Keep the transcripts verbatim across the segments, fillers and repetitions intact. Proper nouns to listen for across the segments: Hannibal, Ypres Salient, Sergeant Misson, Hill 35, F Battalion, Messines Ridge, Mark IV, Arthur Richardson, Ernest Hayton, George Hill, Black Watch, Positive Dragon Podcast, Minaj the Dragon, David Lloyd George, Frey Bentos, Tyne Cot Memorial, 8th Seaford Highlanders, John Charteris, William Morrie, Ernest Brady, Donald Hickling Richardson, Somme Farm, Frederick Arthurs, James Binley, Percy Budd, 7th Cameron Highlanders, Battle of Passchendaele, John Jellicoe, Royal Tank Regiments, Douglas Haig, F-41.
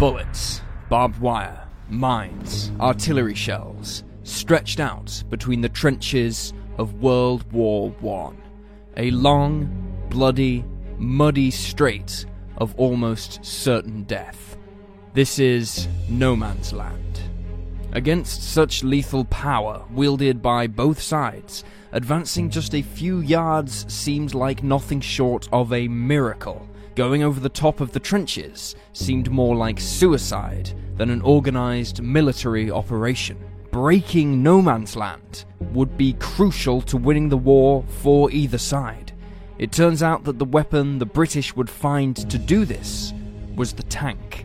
Bullets, barbed wire, mines, artillery shells, stretched out between the trenches of World War One. A long, bloody, muddy strait of almost certain death. This is no man's land. Against such lethal power wielded by both sides, advancing just a few yards seemed like nothing short of a miracle. Going over the top of the trenches seemed more like suicide than an organized military operation. Breaking no man's land would be crucial to winning the war for either side. It turns out that the weapon the British would find to do this was the tank.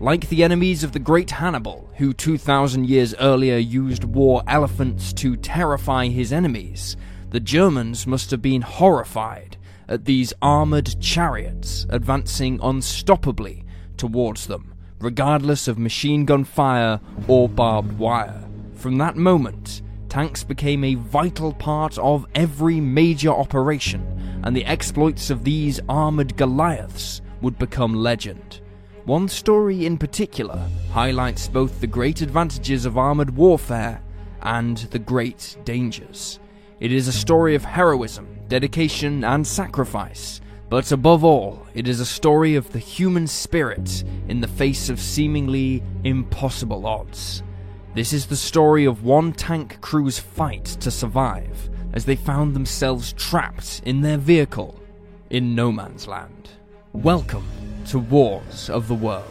Like the enemies of the great Hannibal, who two thousand years earlier used war elephants to terrify his enemies, the Germans must have been horrified at these armoured chariots advancing unstoppably towards them, regardless of machine gun fire or barbed wire. From that moment, tanks became a vital part of every major operation, and the exploits of these armoured Goliaths would become legend. One story in particular highlights both the great advantages of armoured warfare and the great dangers. It is a story of heroism, dedication, and sacrifice, but above all, it is a story of the human spirit in the face of seemingly impossible odds. This is the story of one tank crew's fight to survive, as they found themselves trapped in their vehicle in no man's land. Welcome to Wars of the World.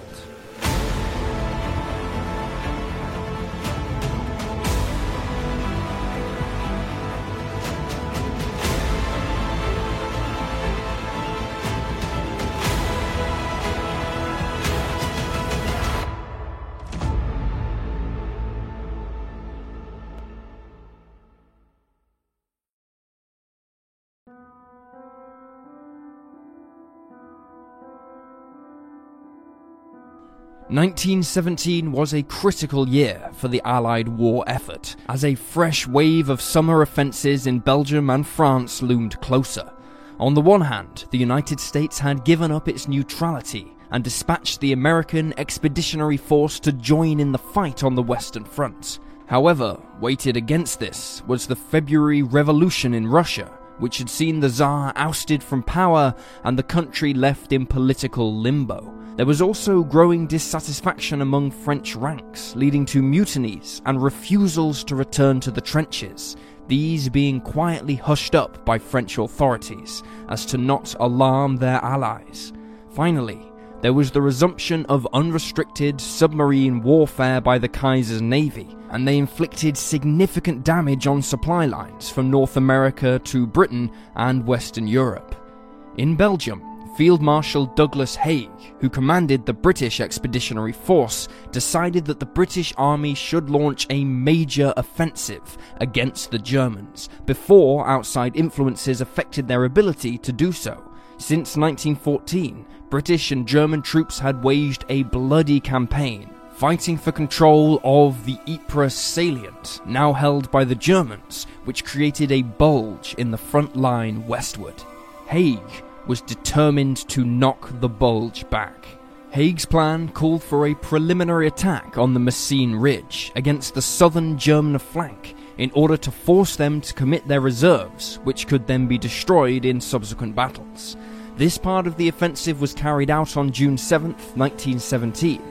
nineteen seventeen was a critical year for the Allied war effort, as a fresh wave of summer offensives in Belgium and France loomed closer. On the one hand, the United States had given up its neutrality and dispatched the American Expeditionary Force to join in the fight on the Western Front. However, weighted against this was the February Revolution in Russia, which had seen the Tsar ousted from power and the country left in political limbo. There was also growing dissatisfaction among French ranks, leading to mutinies and refusals to return to the trenches, these being quietly hushed up by French authorities, as to not alarm their allies. Finally, there was the resumption of unrestricted submarine warfare by the Kaiser's navy, and they inflicted significant damage on supply lines from North America to Britain and Western Europe. In Belgium, Field Marshal Douglas Haig, who commanded the British Expeditionary Force, decided that the British Army should launch a major offensive against the Germans before outside influences affected their ability to do so. Since nineteen fourteen, British and German troops had waged a bloody campaign, fighting for control of the Ypres Salient, now held by the Germans, which created a bulge in the front line westward. Haig was determined to knock the bulge back. Haig's plan called for a preliminary attack on the Messines Ridge against the southern German flank in order to force them to commit their reserves, which could then be destroyed in subsequent battles. This part of the offensive was carried out on June seventh, nineteen seventeen,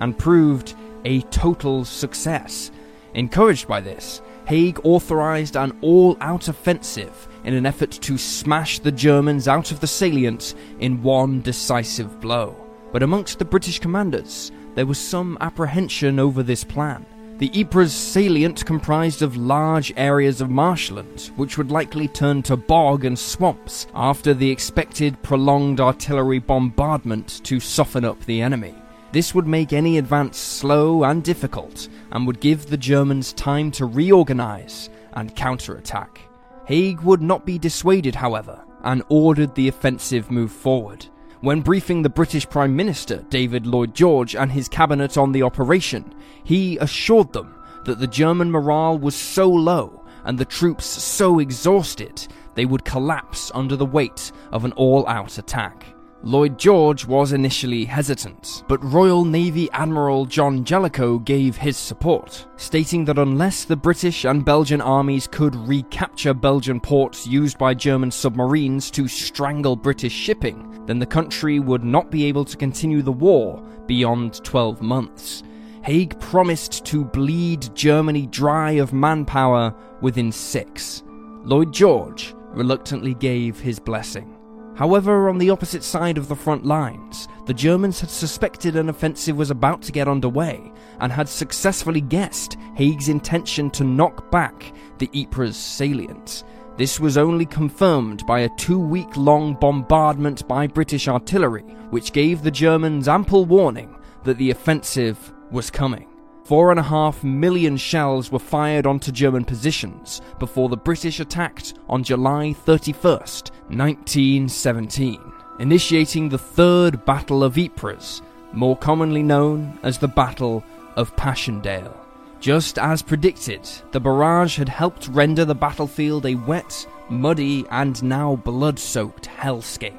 and proved a total success. Encouraged by this, Haig authorized an all-out offensive in an effort to smash the Germans out of the salient in one decisive blow. But amongst the British commanders, there was some apprehension over this plan. The Ypres salient comprised of large areas of marshland, which would likely turn to bog and swamps after the expected prolonged artillery bombardment to soften up the enemy. This would make any advance slow and difficult, and would give the Germans time to reorganize and counterattack. Haig would not be dissuaded, however, and ordered the offensive move forward. When briefing the British Prime Minister, David Lloyd George, and his cabinet on the operation, he assured them that the German morale was so low and the troops so exhausted, they would collapse under the weight of an all-out attack. Lloyd George was initially hesitant, but Royal Navy Admiral John Jellicoe gave his support, stating that unless the British and Belgian armies could recapture Belgian ports used by German submarines to strangle British shipping, then the country would not be able to continue the war beyond twelve months. Haig promised to bleed Germany dry of manpower within six. Lloyd George reluctantly gave his blessing. However, on the opposite side of the front lines, the Germans had suspected an offensive was about to get underway and had successfully guessed Haig's intention to knock back the Ypres salient. This was only confirmed by a two-week-long bombardment by British artillery, which gave the Germans ample warning that the offensive was coming. Four and a half million shells were fired onto German positions before the British attacked on July thirty-first, nineteen seventeen, initiating the Third Battle of Ypres, more commonly known as the Battle of Passchendaele. Just as predicted, the barrage had helped render the battlefield a wet, muddy, and now blood-soaked hellscape.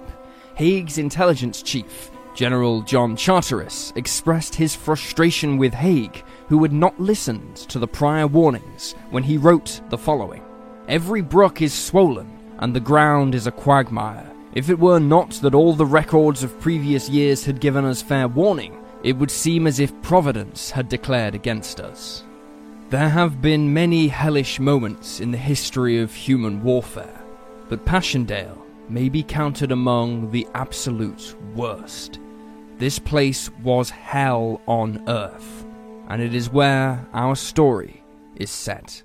Haig's intelligence chief, General John Charteris, expressed his frustration with Haig, who had not listened to the prior warnings, when he wrote the following: "Every brook is swollen, and the ground is a quagmire. If it were not that all the records of previous years had given us fair warning, it would seem as if Providence had declared against us." There have been many hellish moments in the history of human warfare, but Passchendaele may be counted among the absolute worst. This place was hell on earth, and it is where our story is set.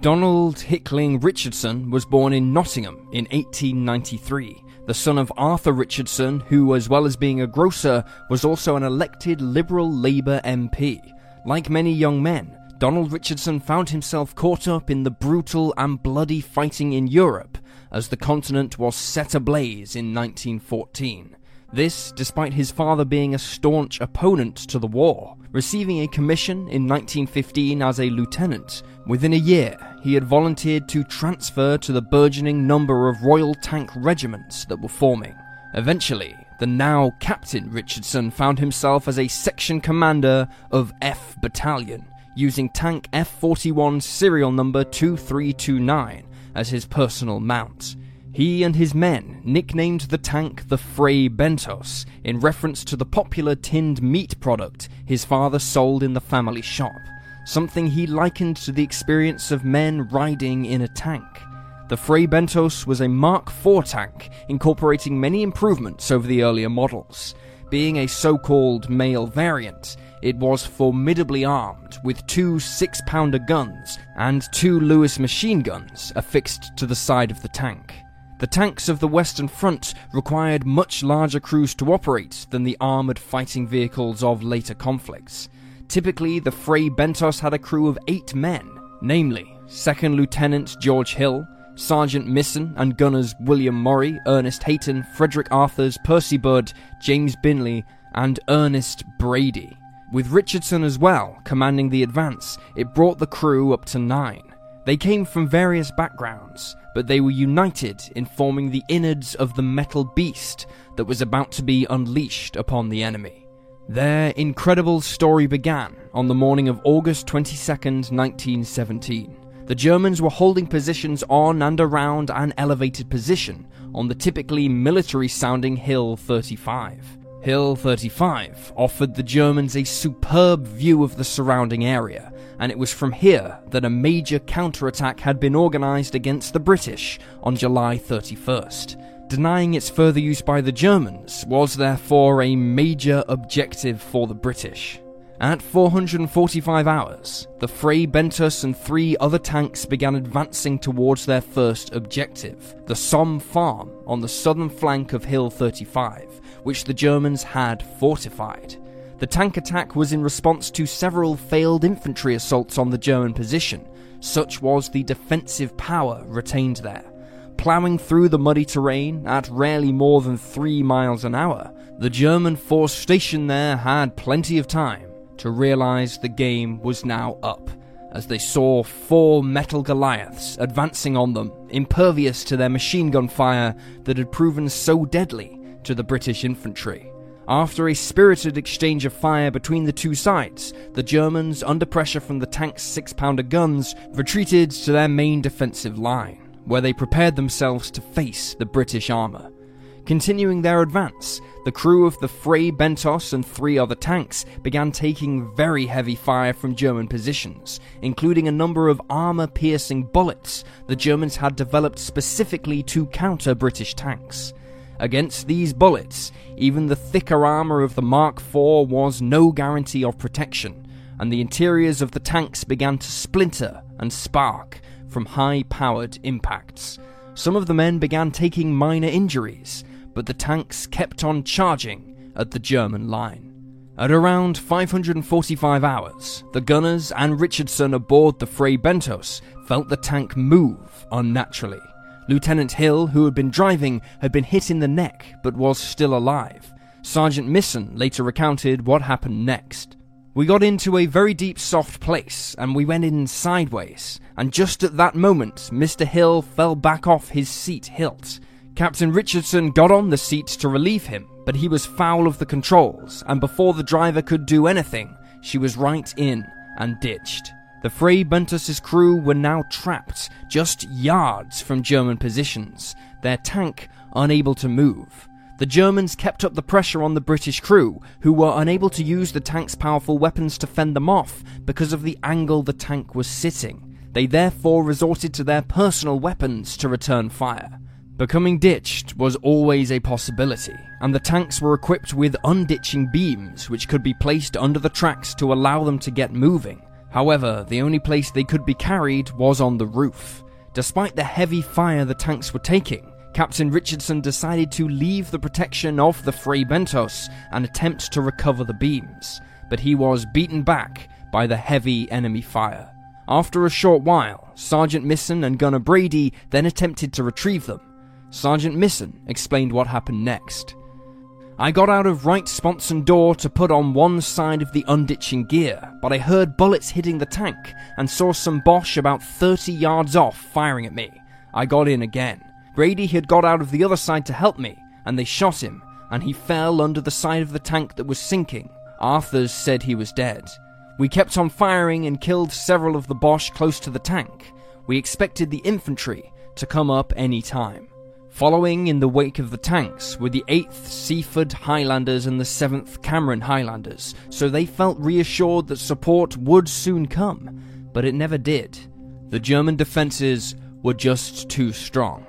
Donald Hickling Richardson was born in Nottingham in eighteen ninety-three, the son of Arthur Richardson, who, as well as being a grocer, was also an elected Liberal Labour M P. Like many young men, Donald Richardson found himself caught up in the brutal and bloody fighting in Europe as the continent was set ablaze in nineteen fourteen. This, despite his father being a staunch opponent to the war, receiving a commission in nineteen fifteen as a lieutenant. Within a year, he had volunteered to transfer to the burgeoning number of Royal Tank Regiments that were forming. Eventually, the now Captain Richardson found himself as a section commander of F Battalion, using tank F forty-one serial number two three two nine as his personal mount. He and his men nicknamed the tank the Frey Bentos, in reference to the popular tinned meat product his father sold in the family shop, something he likened to the experience of men riding in a tank. The Frey Bentos was a Mark four tank, incorporating many improvements over the earlier models. Being a so-called male variant, it was formidably armed with two six-pounder guns and two Lewis machine guns affixed to the side of the tank. The tanks of the Western Front required much larger crews to operate than the armoured fighting vehicles of later conflicts. Typically, the Frey Bentos had a crew of eight men, namely Second Lieutenant George Hill, Sergeant Misson and gunners William Morrie, Ernest Hayton, Frederick Arthurs, Percy Budd, James Binley and Ernest Brady. With Richardson as well commanding the advance, it brought the crew up to nine. They came from various backgrounds, but they were united in forming the innards of the metal beast that was about to be unleashed upon the enemy. Their incredible story began on the morning of August twenty-second, nineteen seventeen. The Germans were holding positions on and around an elevated position on the typically military-sounding Hill thirty-five. Hill thirty-five offered the Germans a superb view of the surrounding area, and it was from here that a major counterattack had been organised against the British on July thirty-first. Denying its further use by the Germans was therefore a major objective for the British. At four hundred forty-five hours, the Frey Bentos and three other tanks began advancing towards their first objective, the Somme Farm on the southern flank of Hill thirty-five, which the Germans had fortified. The tank attack was in response to several failed infantry assaults on the German position. Such was the defensive power retained there. Ploughing through the muddy terrain at rarely more than three miles an hour, the German force stationed there had plenty of time to realise the game was now up, as they saw four metal Goliaths advancing on them, impervious to their machine gun fire that had proven so deadly to the British infantry. After a spirited exchange of fire between the two sides, the Germans, under pressure from the tanks' six-pounder guns, retreated to their main defensive line, where they prepared themselves to face the British armour. Continuing their advance, the crew of the Frey Bentos and three other tanks began taking very heavy fire from German positions, including a number of armour-piercing bullets the Germans had developed specifically to counter British tanks. Against these bullets, even the thicker armour of the Mark four was no guarantee of protection, and the interiors of the tanks began to splinter and spark from high-powered impacts. Some of the men began taking minor injuries, but the tanks kept on charging at the German line. At around five hundred forty-five hours, the gunners and Richardson aboard the Frey Bentos felt the tank move unnaturally. Lieutenant Hill, who had been driving, had been hit in the neck, but was still alive. Sergeant Misson later recounted what happened next. "We got into a very deep, soft place, and we went in sideways, and just at that moment, Mister Hill fell back off his seat hilt. Captain Richardson got on the seat to relieve him, but he was foul of the controls, and before the driver could do anything, she was right in and ditched." The Frey Bentos' crew were now trapped just yards from German positions, their tank unable to move. The Germans kept up the pressure on the British crew, who were unable to use the tank's powerful weapons to fend them off because of the angle the tank was sitting. They therefore resorted to their personal weapons to return fire. Becoming ditched was always a possibility, and the tanks were equipped with unditching beams which could be placed under the tracks to allow them to get moving. However, the only place they could be carried was on the roof. Despite the heavy fire the tanks were taking, Captain Richardson decided to leave the protection of the Frey Bentos and attempt to recover the beams, but he was beaten back by the heavy enemy fire. After a short while, Sergeant Misson and Gunner Brady then attempted to retrieve them. Sergeant Misson explained what happened next. "I got out of right sponson door to put on one side of the unditching gear, but I heard bullets hitting the tank and saw some Boche about thirty yards off firing at me. I got in again. Brady had got out of the other side to help me, and they shot him, and he fell under the side of the tank that was sinking. Arthurs said he was dead. We kept on firing and killed several of the Boche close to the tank. We expected the infantry to come up any time." Following in the wake of the tanks were the eighth Seaford Highlanders and the seventh Cameron Highlanders, so they felt reassured that support would soon come, but it never did. The German defences were just too strong.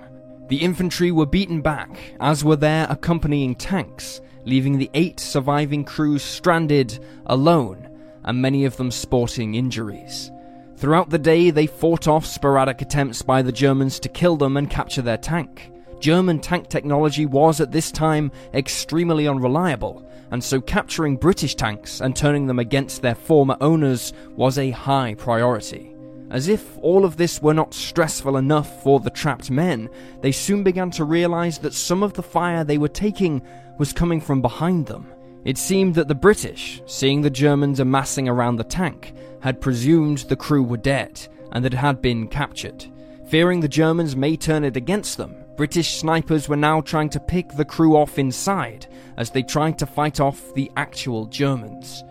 The infantry were beaten back, as were their accompanying tanks, leaving the eight surviving crews stranded, alone, and many of them sporting injuries. Throughout the day, they fought off sporadic attempts by the Germans to kill them and capture their tank. German tank technology was at this time extremely unreliable, and so capturing British tanks and turning them against their former owners was a high priority. As if all of this were not stressful enough for the trapped men, they soon began to realise that some of the fire they were taking was coming from behind them. It seemed that the British, seeing the Germans amassing around the tank, had presumed the crew were dead and that it had been captured. Fearing the Germans may turn it against them, British snipers were now trying to pick the crew off inside as they tried to fight off the actual Germans.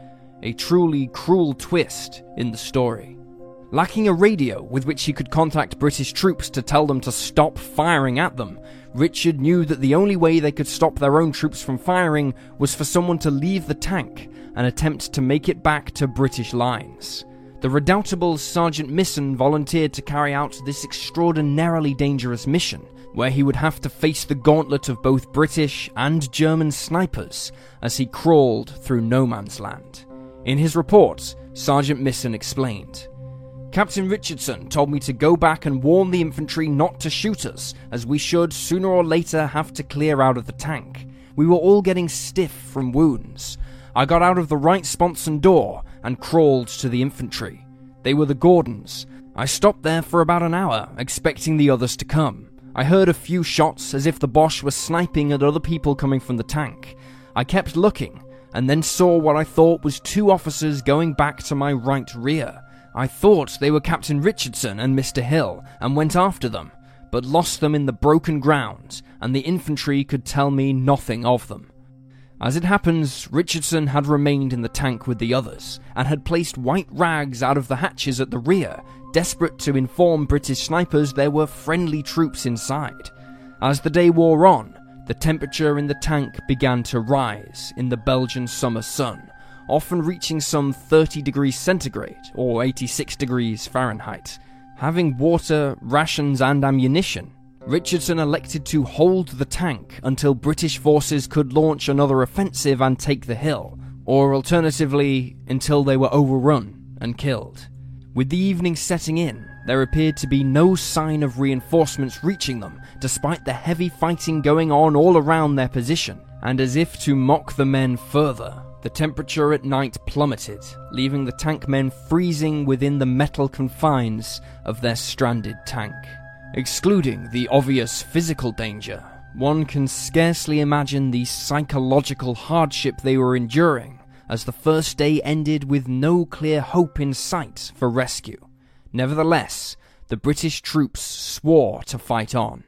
A truly cruel twist in the story. Lacking a radio with which he could contact British troops to tell them to stop firing at them, Richard knew that the only way they could stop their own troops from firing was for someone to leave the tank and attempt to make it back to British lines. The redoubtable Sergeant Misson volunteered to carry out this extraordinarily dangerous mission, where he would have to face the gauntlet of both British and German snipers as he crawled through no man's land. In his report, Sergeant Misson explained, "Captain Richardson told me to go back and warn the infantry not to shoot us, as we should sooner or later have to clear out of the tank. We were all getting stiff from wounds. I got out of the right sponson door and crawled to the infantry. They were the Gordons. I stopped there for about an hour, expecting the others to come. I heard a few shots as if the Boche were sniping at other people coming from the tank. I kept looking, and then saw what I thought was two officers going back to my right rear, I thought they were Captain Richardson and Mister Hill, and went after them, but lost them in the broken ground, and the infantry could tell me nothing of them. As it happens, Richardson had remained in the tank with the others, and had placed white rags out of the hatches at the rear, desperate to inform British snipers there were friendly troops inside. As the day wore on, the temperature in the tank began to rise in the Belgian summer sun, often reaching some thirty degrees centigrade or eighty-six degrees Fahrenheit. Having water, rations and ammunition, Richardson elected to hold the tank until British forces could launch another offensive and take the hill, or alternatively, until they were overrun and killed. With the evening setting in, there appeared to be no sign of reinforcements reaching them, despite the heavy fighting going on all around their position, and as if to mock the men further, the temperature at night plummeted, leaving the tank men freezing within the metal confines of their stranded tank. Excluding the obvious physical danger, one can scarcely imagine the psychological hardship they were enduring, as the first day ended with no clear hope in sight for rescue. Nevertheless, the British troops swore to fight on.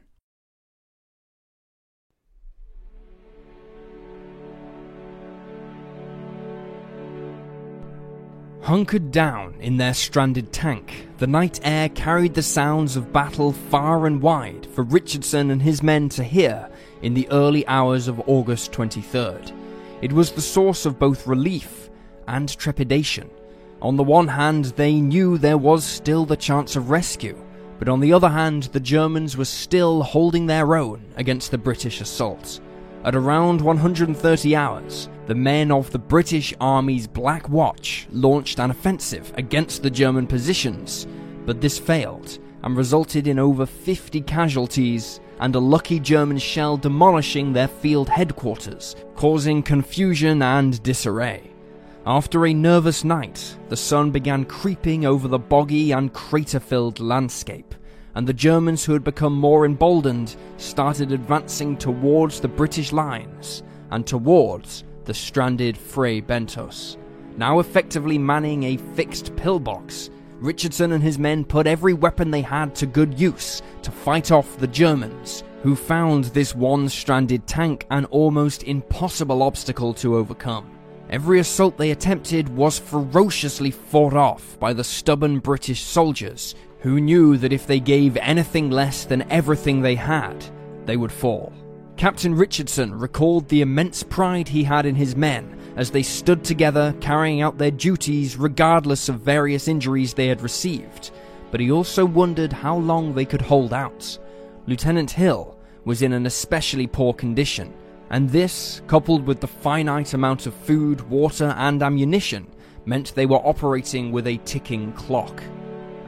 Hunkered down in their stranded tank, the night air carried the sounds of battle far and wide for Richardson and his men to hear in the early hours of August twenty-third. It was the source of both relief and trepidation. On the one hand, they knew there was still the chance of rescue, but on the other hand, the Germans were still holding their own against the British assault. At around one hundred thirty hours, the men of the British Army's Black Watch launched an offensive against the German positions, but this failed and resulted in over fifty casualties and a lucky German shell demolishing their field headquarters, causing confusion and disarray. After a nervous night, the sun began creeping over the boggy and crater-filled landscape, and the Germans who had become more emboldened started advancing towards the British lines and towards the stranded Frey Bentos. Now effectively manning a fixed pillbox, Richardson and his men put every weapon they had to good use to fight off the Germans, who found this one stranded tank an almost impossible obstacle to overcome. Every assault they attempted was ferociously fought off by the stubborn British soldiers, who knew that if they gave anything less than everything they had, they would fall. Captain Richardson recalled the immense pride he had in his men as they stood together carrying out their duties regardless of various injuries they had received, but he also wondered how long they could hold out. Lieutenant Hill was in an especially poor condition, and this, coupled with the finite amount of food, water and ammunition, meant they were operating with a ticking clock.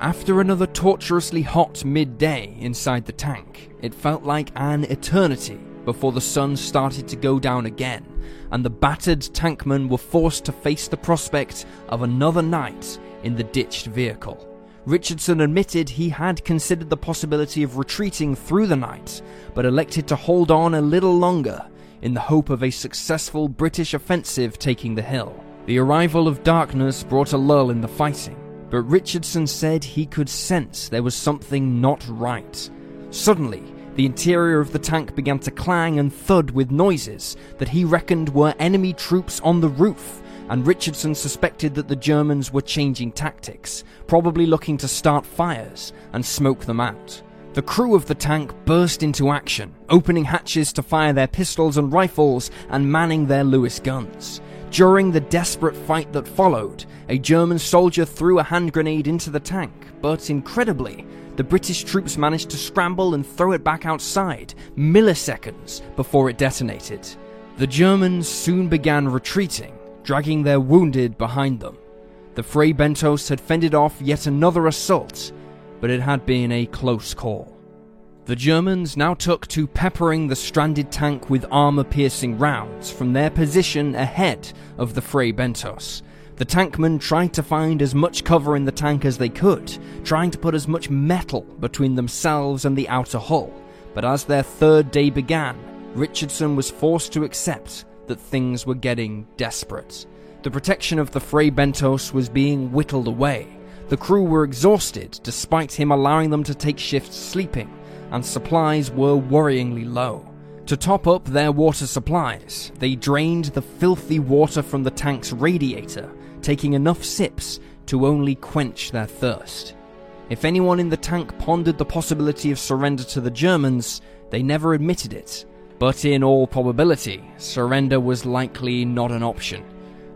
After another torturously hot midday inside the tank, it felt like an eternity before the sun started to go down again, and the battered tankmen were forced to face the prospect of another night in the ditched vehicle. Richardson admitted he had considered the possibility of retreating through the night, but elected to hold on a little longer in the hope of a successful British offensive taking the hill. The arrival of darkness brought a lull in the fighting, but Richardson said he could sense there was something not right. Suddenly, the interior of the tank began to clang and thud with noises that he reckoned were enemy troops on the roof, and Richardson suspected that the Germans were changing tactics, probably looking to start fires and smoke them out. The crew of the tank burst into action, opening hatches to fire their pistols and rifles and manning their Lewis guns. During the desperate fight that followed, a German soldier threw a hand grenade into the tank, but incredibly, the British troops managed to scramble and throw it back outside milliseconds before it detonated. The Germans soon began retreating, dragging their wounded behind them. The Frey Bentos had fended off yet another assault, but it had been a close call. The Germans now took to peppering the stranded tank with armour-piercing rounds from their position ahead of the Frey Bentos. The tankmen tried to find as much cover in the tank as they could, trying to put as much metal between themselves and the outer hull, but as their third day began, Richardson was forced to accept that things were getting desperate. The protection of the Frey Bentos was being whittled away, The crew were exhausted despite him allowing them to take shifts sleeping, and supplies were worryingly low. To top up their water supplies, they drained the filthy water from the tank's radiator, taking enough sips to only quench their thirst. If anyone in the tank pondered the possibility of surrender to the Germans, they never admitted it, but in all probability, surrender was likely not an option.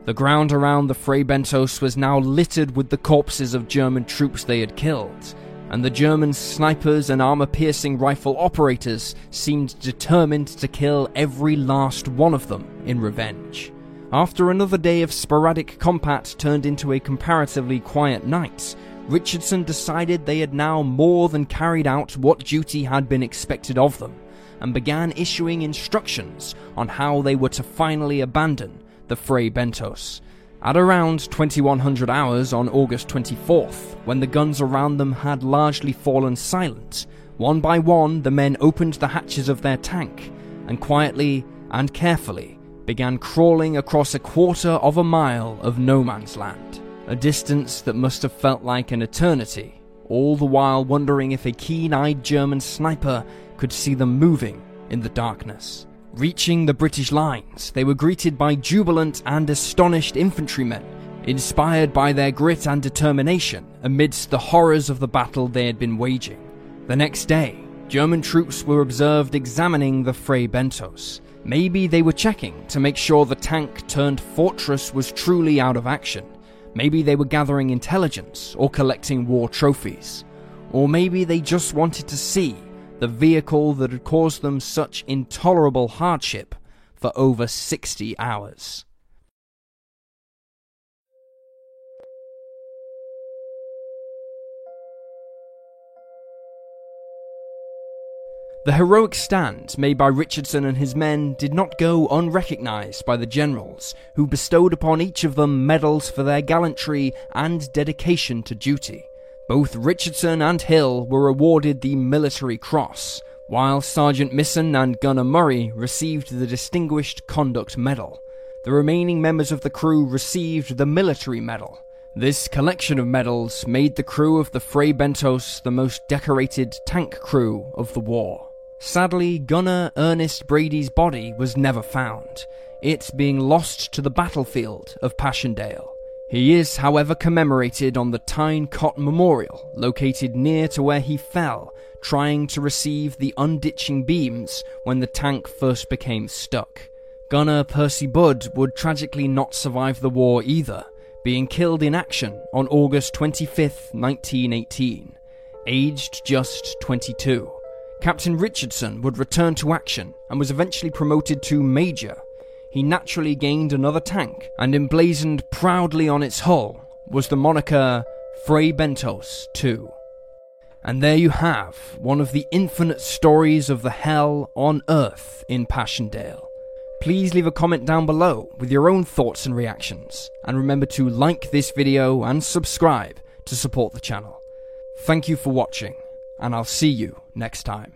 The ground around the Frey Bentos was now littered with the corpses of German troops they had killed, and the German snipers and armour-piercing rifle operators seemed determined to kill every last one of them in revenge. After another day of sporadic combat turned into a comparatively quiet night, Richardson decided they had now more than carried out what duty had been expected of them, and began issuing instructions on how they were to finally abandon the Frey Bentos. At around twenty-one hundred hours on August twenty-fourth, when the guns around them had largely fallen silent, one by one the men opened the hatches of their tank and quietly and carefully began crawling across a quarter of a mile of no man's land, a distance that must have felt like an eternity, all the while wondering if a keen-eyed German sniper could see them moving in the darkness. Reaching the British lines, they were greeted by jubilant and astonished infantrymen, inspired by their grit and determination amidst the horrors of the battle they had been waging. The next day, German troops were observed examining the Frey Bentos. Maybe they were checking to make sure the tank-turned-fortress was truly out of action. Maybe they were gathering intelligence or collecting war trophies. Or maybe they just wanted to see the vehicle that had caused them such intolerable hardship for over sixty hours. The heroic stand made by Richardson and his men did not go unrecognised by the generals, who bestowed upon each of them medals for their gallantry and dedication to duty. Both Richardson and Hill were awarded the Military Cross, while Sergeant Misson and Gunner Morrie received the Distinguished Conduct Medal. The remaining members of the crew received the Military Medal. This collection of medals made the crew of the Frey Bentos the most decorated tank crew of the war. Sadly, Gunner Ernest Brady's body was never found, it being lost to the battlefield of Passchendaele. He is, however, commemorated on the Tyne Cot Memorial, located near to where he fell, trying to receive the unditching beams when the tank first became stuck. Gunner Percy Budd would tragically not survive the war either, being killed in action on August twenty-fifth, nineteen eighteen, aged just twenty-two. Captain Richardson would return to action and was eventually promoted to Major. He naturally gained another tank, and emblazoned proudly on its hull was the moniker Frey Bentos the Second. And there you have one of the infinite stories of the hell on earth in Passchendaele. Please leave a comment down below with your own thoughts and reactions, and remember to like this video and subscribe to support the channel. Thank you for watching, and I'll see you next time.